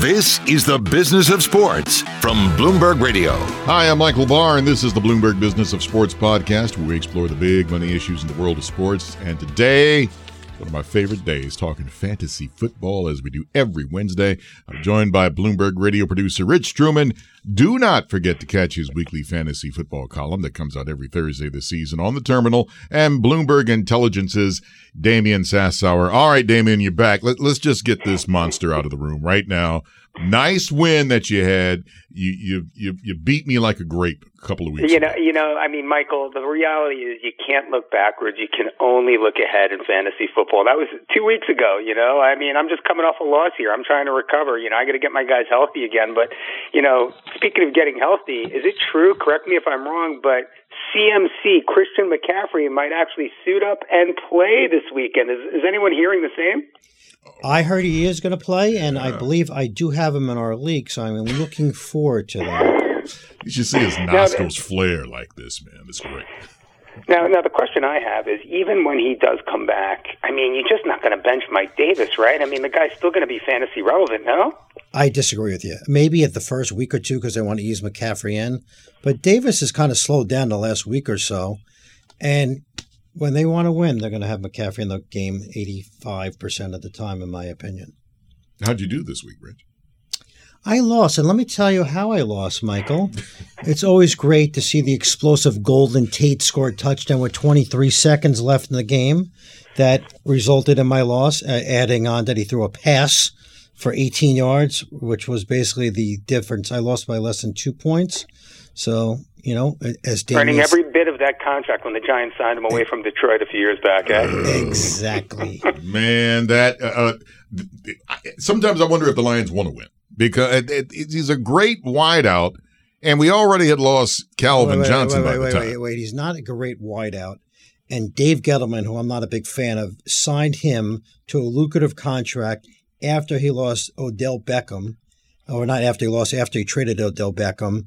This is the Business of Sports from Bloomberg Radio. Hi, I'm Michael Barr, and this is the Bloomberg Business of Sports podcast, where we explore the big money issues in the world of sports. And today, one of my favorite days, talking fantasy football, as we do every Wednesday. I'm joined by Bloomberg Radio producer Rich Trueman. Do not forget to catch his weekly fantasy football column that comes out every Thursday this season on The Terminal, and Bloomberg Intelligence's Damian Sassower. All right, Damian, you're back. Let's just get this monster out of the room right now. Nice win that you had. You beat me like a grape a couple of weeks ago. I mean, Michael, the reality is you can't look backwards. You can only look ahead in fantasy football. That was 2 weeks ago, I mean, I'm just coming off a loss here. I'm trying to recover. I got to get my guys healthy again. But, speaking of getting healthy, is it true? Correct me if I'm wrong, but CMC, Christian McCaffrey, might actually suit up and play this weekend. Is anyone hearing the same? I heard he is going to play, and I believe I do have him in our league, so I'm looking forward to that. You should see his nostrils flare like this, man. It's great. Now, the question I have is, even when he does come back, you're just not going to bench Mike Davis, right? The guy's still going to be fantasy relevant, no? I disagree with you. Maybe at the first week or two because they want to ease McCaffrey in, but Davis has kind of slowed down the last week or so, and when they want to win, they're going to have McCaffrey in the game 85% of the time, in my opinion. How'd you do this week, Rich? I lost, and let me tell you how I lost, Michael. It's always great to see the explosive Golden Tate score a touchdown with 23 seconds left in the game. That resulted in my loss, adding on that he threw a pass for 18 yards, which was basically the difference. I lost by less than 2 points, so... as Damian, earning every bit of that contract when the Giants signed him away from Detroit a few years back. Exactly. Man, that sometimes I wonder if the Lions want to win, because he's a great wideout, and we already had lost Calvin Johnson by the time. Wait, he's not a great wideout, and Dave Gettleman, who I'm not a big fan of, signed him to a lucrative contract after he lost Odell Beckham, or not after he lost, after he traded Odell Beckham.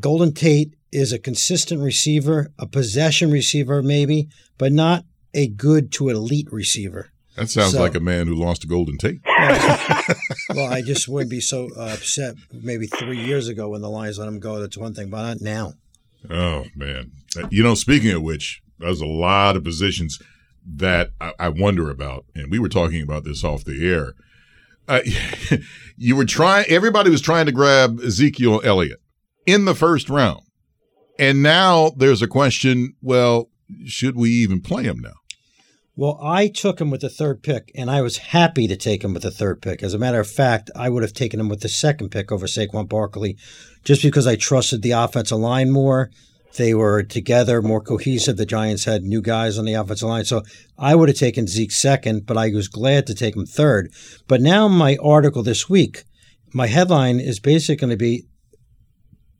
Golden Tate is a consistent receiver, a possession receiver maybe, but not a good to elite receiver. That sounds like a man who lost to Golden Tate. Well, I just wouldn't be so upset maybe 3 years ago when the Lions let him go. That's one thing, but not now. Oh, man. Speaking of which, there's a lot of positions that I wonder about, and we were talking about this off the air. Everybody was trying to grab Ezekiel Elliott in the first round. And now there's a question, well, should we even play him now? Well, I took him with the third pick, and I was happy to take him with the third pick. As a matter of fact, I would have taken him with the second pick over Saquon Barkley just because I trusted the offensive line more. They were together, more cohesive. The Giants had new guys on the offensive line. So I would have taken Zeke second, but I was glad to take him third. But now my article this week, my headline is basically going to be,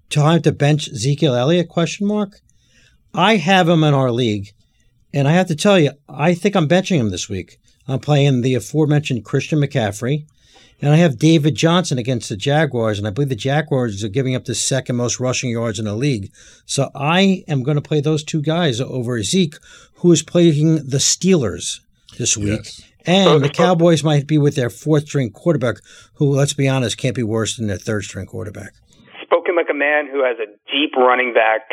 time to bench Ezekiel Elliott, question mark? I have him in our league, and I have to tell you, I think I'm benching him this week. I'm playing the aforementioned Christian McCaffrey, and I have David Johnson against the Jaguars, and I believe the Jaguars are giving up the second most rushing yards in the league. So I am going to play those two guys over Zeke, who is playing the Steelers this week. Yes. And the Cowboys might be with their fourth-string quarterback, who, let's be honest, can't be worse than their third-string quarterback. Like a man who has a deep running back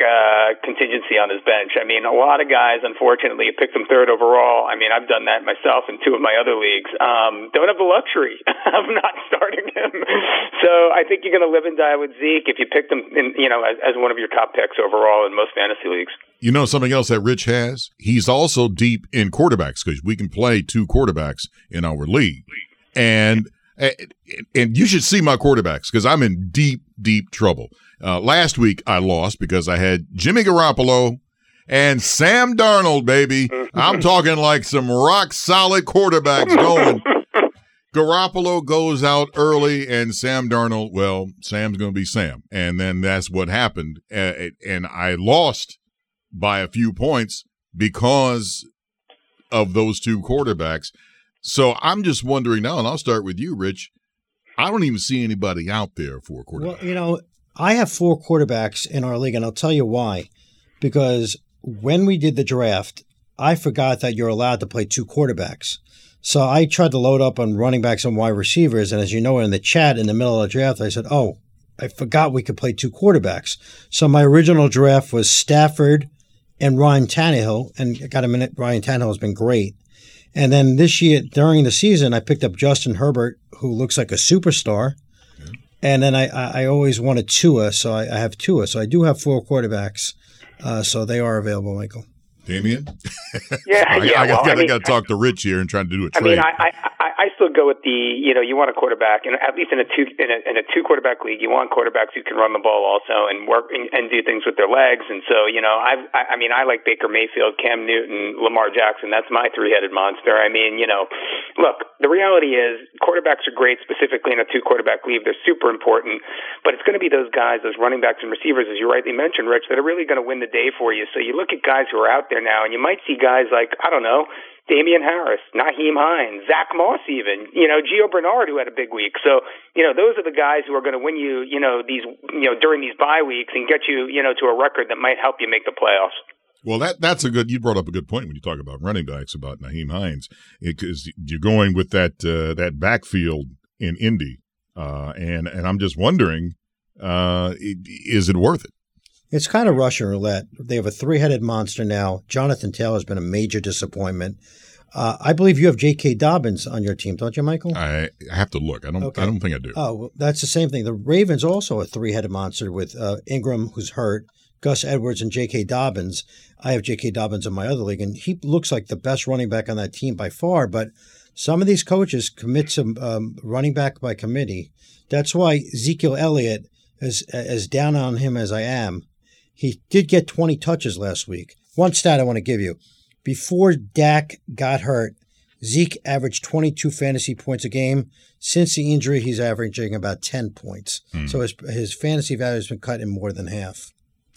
contingency on his bench. A lot of guys, unfortunately, picked him third overall. I've done that myself in two of my other leagues. Don't have the luxury of not starting him. So I think you're going to live and die with Zeke if you picked him, as one of your top picks overall in most fantasy leagues. Something else that Rich has? He's also deep in quarterbacks, because we can play two quarterbacks in our league. And you should see my quarterbacks, because I'm in deep, deep trouble. Last week, I lost because I had Jimmy Garoppolo and Sam Darnold, baby. I'm talking like some rock-solid quarterbacks going. Garoppolo goes out early, and Sam Darnold, well, Sam's going to be Sam. And then that's what happened. And I lost by a few points because of those two quarterbacks. So I'm just wondering now, and I'll start with you, Rich. I don't even see anybody out there for a quarterback. Well, I have four quarterbacks in our league, and I'll tell you why. Because when we did the draft, I forgot that you're allowed to play two quarterbacks. So I tried to load up on running backs and wide receivers. And as you know, in the chat in the middle of the draft, I said, oh, I forgot we could play two quarterbacks. So my original draft was Stafford and Ryan Tannehill. And I got a minute, Ryan Tannehill has been great. And then this year, during the season, I picked up Justin Herbert, who looks like a superstar. Okay. And then I always wanted Tua, so I have Tua. So I do have four quarterbacks. So they are available, Michael. Damian? Yeah. I got to talk to Rich here and trying to do a trade. I mean, I still go with you want a quarterback, and at least in a two quarterback league, you want quarterbacks who can run the ball also and work and do things with their legs. And so, I like Baker Mayfield, Cam Newton, Lamar Jackson. That's my three-headed monster. I mean, look, the reality is quarterbacks are great, specifically in a two quarterback league. They're super important, but it's going to be those guys, those running backs and receivers, as you rightly mentioned, Rich, that are really going to win the day for you. So you look at guys who are out there now, and you might see guys like, I don't know, Damian Harris, Naheem Hines, Zach Moss even, Gio Bernard, who had a big week. So, those are the guys who are going to win you, during these bye weeks and get you, to a record that might help you make the playoffs. Well, that's a good – you brought up a good point when you talk about running backs, about Naheem Hines, because you're going with that backfield in Indy. And I'm just wondering, is it worth it? It's kind of Russian roulette. They have a three-headed monster now. Jonathan Taylor has been a major disappointment. I believe you have J.K. Dobbins on your team, don't you, Michael? I have to look. I don't think I do. Oh, well, that's the same thing. The Ravens also a three-headed monster with Ingram, who's hurt, Gus Edwards, and J.K. Dobbins. I have J.K. Dobbins in my other league, and he looks like the best running back on that team by far. But some of these coaches commit some running back by committee. That's why Ezekiel Elliott, as down on him as I am, he did get 20 touches last week. One stat I want to give you. Before Dak got hurt, Zeke averaged 22 fantasy points a game. Since the injury, he's averaging about 10 points. Mm. So his fantasy value has been cut in more than half.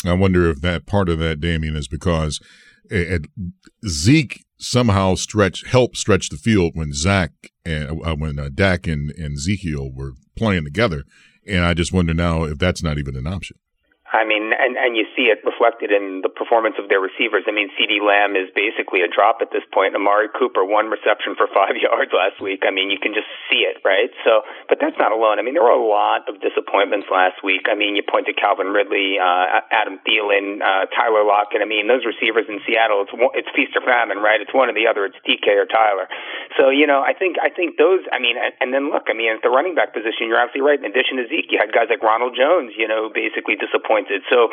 I wonder if that part of that, Damian, is because Zeke somehow helped stretch the field when Dak and Ezekiel were playing together. And I just wonder now if that's not even an option. I mean, and you see it reflected in the performance of their receivers. I mean, CeeDee Lamb is basically a drop at this point. Amari Cooper, one reception for 5 yards last week. I mean, you can just see it, right? So, but that's not alone. I mean, there were a lot of disappointments last week. I mean, you point to Calvin Ridley, Adam Thielen, Tyler Lockett. I mean, those receivers in Seattle, it's feast or famine, right? It's one or the other. It's DK or Tyler. So, I think those, I mean, and then look, I mean, at the running back position, you're absolutely right. In addition to Zeke, you had guys like Ronald Jones, who basically disappointed. So,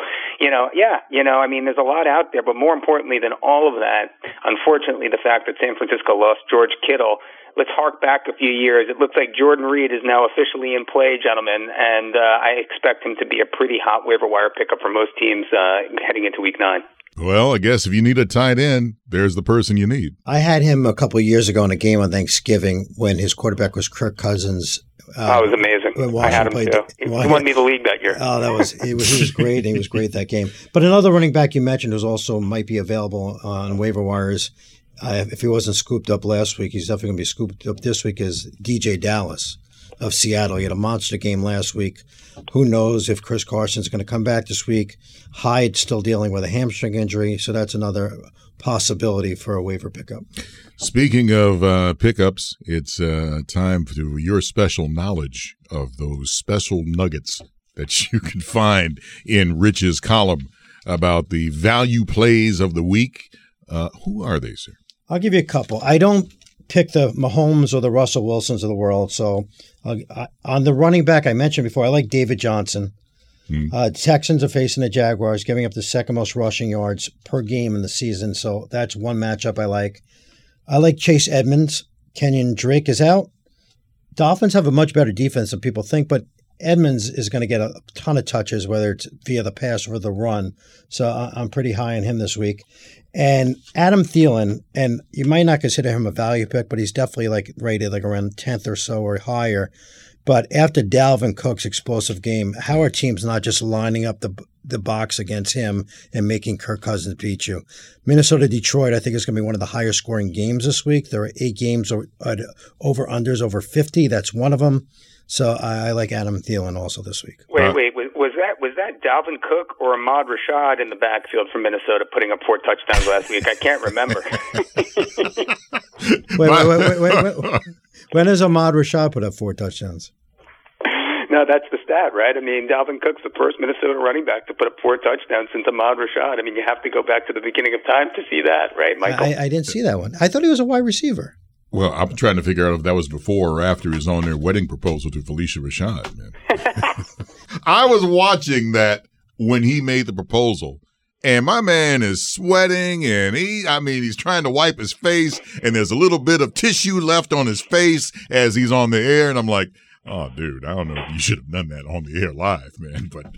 I mean, there's a lot out there, but more importantly than all of that, unfortunately, the fact that San Francisco lost George Kittle. Let's hark back a few years. It looks like Jordan Reed is now officially in play, gentlemen, and I expect him to be a pretty hot waiver wire pickup for most teams heading into Week 9. Well, I guess if you need a tight end, there's the person you need. I had him a couple of years ago in a game on Thanksgiving when his quarterback was Kirk Cousins. That was amazing. I had him too. He won me the league that year. Oh, he was great. He was great that game. But another running back you mentioned who's also might be available on waiver wires. If he wasn't scooped up last week, he's definitely going to be scooped up this week. Is DJ Dallas of Seattle? He had a monster game last week. Who knows if Chris Carson's going to come back this week? Hyde's still dealing with a hamstring injury, so that's another possibility for a waiver pickup. Speaking of pickups, it's time for your special knowledge of those special nuggets that you can find in Rich's column about the value plays of the week. Who are they, sir? I'll give you a couple. I don't pick the Mahomes or the Russell Wilsons of the world. So on the running back I mentioned before, I like David Johnson. Texans are facing the Jaguars, giving up the second most rushing yards per game in the season. So that's one matchup I like. I like Chase Edmonds. Kenyon Drake is out. Dolphins have a much better defense than people think, but Edmonds is going to get a ton of touches, whether it's via the pass or the run. So I'm pretty high on him this week. And Adam Thielen, and you might not consider him a value pick, but he's definitely rated around 10th or so or higher. But after Dalvin Cook's explosive game, how are teams not just lining up the box against him and making Kirk Cousins beat you? Minnesota-Detroit, I think, is going to be one of the higher scoring games this week. There are 8 games over-unders over 50. That's one of them. So I like Adam Thielen also this week. Was that Dalvin Cook or Ahmad Rashad in the backfield from Minnesota putting up 4 touchdowns last week? I can't remember. Wait. When has Ahmad Rashad put up 4 touchdowns? No, that's the stat, right? I mean, Dalvin Cook's the first Minnesota running back to put up 4 touchdowns since Ahmad Rashad. I mean, you have to go back to the beginning of time to see that, right, Michael? I didn't see that one. I thought he was a wide receiver. Well, I'm trying to figure out if that was before or after he was on their wedding proposal to Felicia Rashad, man. I was watching that when he made the proposal, and my man is sweating, and he's trying to wipe his face, and there's a little bit of tissue left on his face as he's on the air, and I'm like, oh, dude, I don't know if you should have done that on the air live, man. But,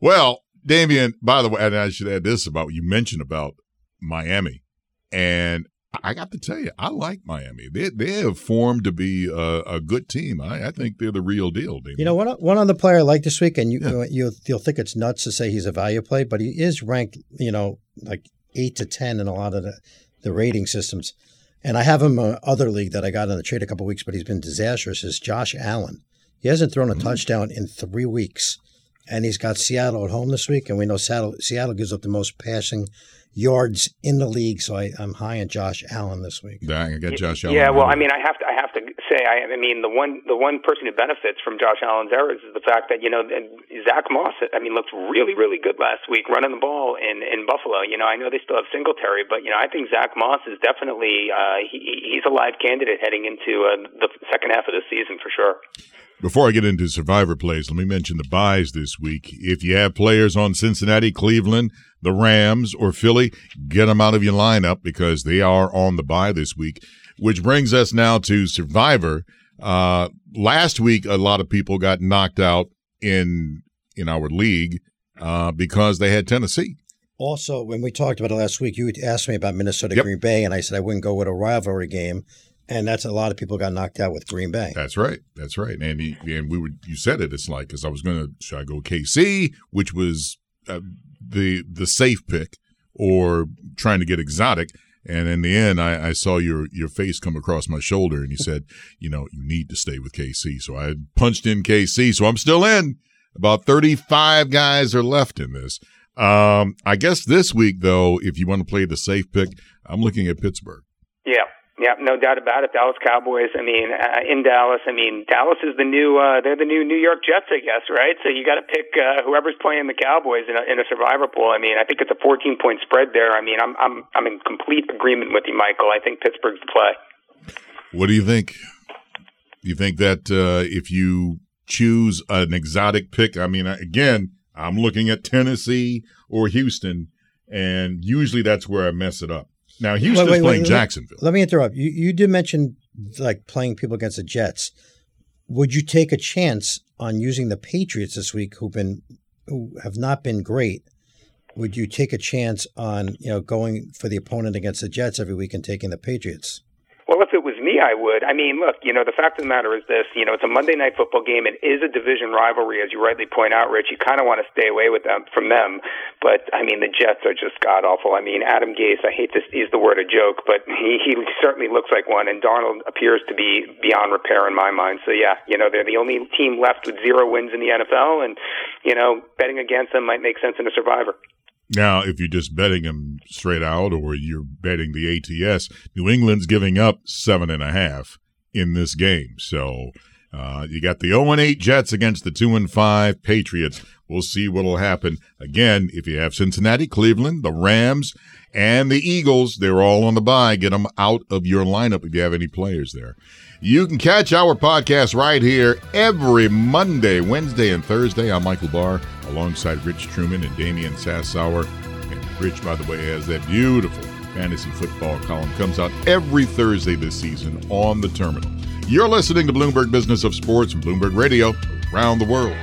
well, Damian, by the way, and I should add this about what you mentioned about Miami. And I got to tell you, I like Miami. They have formed to be a good team. I think they're the real deal, Damian. You know, one on the player I like this week, and you'll think it's nuts to say he's a value play, but he is ranked, like 8 to 10 in a lot of the rating systems. And I have him in another league that I got on the trade a couple of weeks, but he's been disastrous, is Josh Allen. He hasn't thrown a touchdown in 3 weeks, and he's got Seattle at home this week, and we know Seattle gives up the most passing yards in the league, so I'm high on Josh Allen this week. Dang, I got Josh Allen. Yeah, well, I mean, I have to say, I mean, the one person who benefits from Josh Allen's errors is the fact that, Zach Moss, looked really, really good last week running the ball in Buffalo. I know they still have Singletary, but, I think Zach Moss is definitely, he's a live candidate heading into the second half of the season for sure. Before I get into survivor plays, let me mention the buys this week. If you have players on Cincinnati, Cleveland, the Rams, or Philly, get them out of your lineup because they are on the bye this week, which brings us now to survivor. Last week, a lot of people got knocked out in our league because they had Tennessee. Also, when we talked about it last week, you asked me about Minnesota, Green Bay, and I said I wouldn't go with a rivalry game. And that's a lot of people got knocked out with Green Bay. That's right. And you said it. It's like, because I was going to, should I go KC, which was the safe pick, or trying to get exotic. And in the end, I saw your face come across my shoulder, and you said, you need to stay with KC. So I punched in KC. So I'm still in. About 35 guys are left in this. I guess this week, though, if you want to play the safe pick, I'm looking at Pittsburgh. Yeah. Yeah, no doubt about it. Dallas Cowboys, in Dallas, Dallas is they're the new New York Jets, I guess, right? So you got to pick whoever's playing the Cowboys in a survivor pool. I think it's a 14-point spread there. I'm in complete agreement with you, Michael. I think Pittsburgh's the play. What do you think? Do you think that if you choose an exotic pick, again, I'm looking at Tennessee or Houston, and usually that's where I mess it up. Now, Houston's playing Jacksonville. Let me interrupt. You did mention, playing people against the Jets. Would you take a chance on using the Patriots this week, who have not been great? Would you take a chance on, going for the opponent against the Jets every week and taking the Patriots? Well, if it was me, I would. Look, the fact of the matter is this, it's a Monday night football game. It is a division rivalry, as you rightly point out, Rich. You kind of want to stay away from them. But, the Jets are just god-awful. Adam Gase, I hate to use the word a joke, but he certainly looks like one. And Darnold appears to be beyond repair in my mind. So, yeah, they're the only team left with 0 wins in the NFL. And, betting against them might make sense in a survivor. Now, if you're just betting them straight out or you're betting the ATS, New England's giving up 7.5 in this game. So you got the 0-8 Jets against the 2-5 Patriots. We'll see what will happen. Again, if you have Cincinnati, Cleveland, the Rams, and the Eagles, they're all on the bye. Get them out of your lineup if you have any players there. You can catch our podcast right here every Monday, Wednesday, and Thursday. I'm Michael Barr, alongside Rich Trueman and Damian Sassower. And Rich, by the way, has that beautiful fantasy football column. Comes out every Thursday this season on The Terminal. You're listening to Bloomberg Business of Sports and Bloomberg Radio around the world.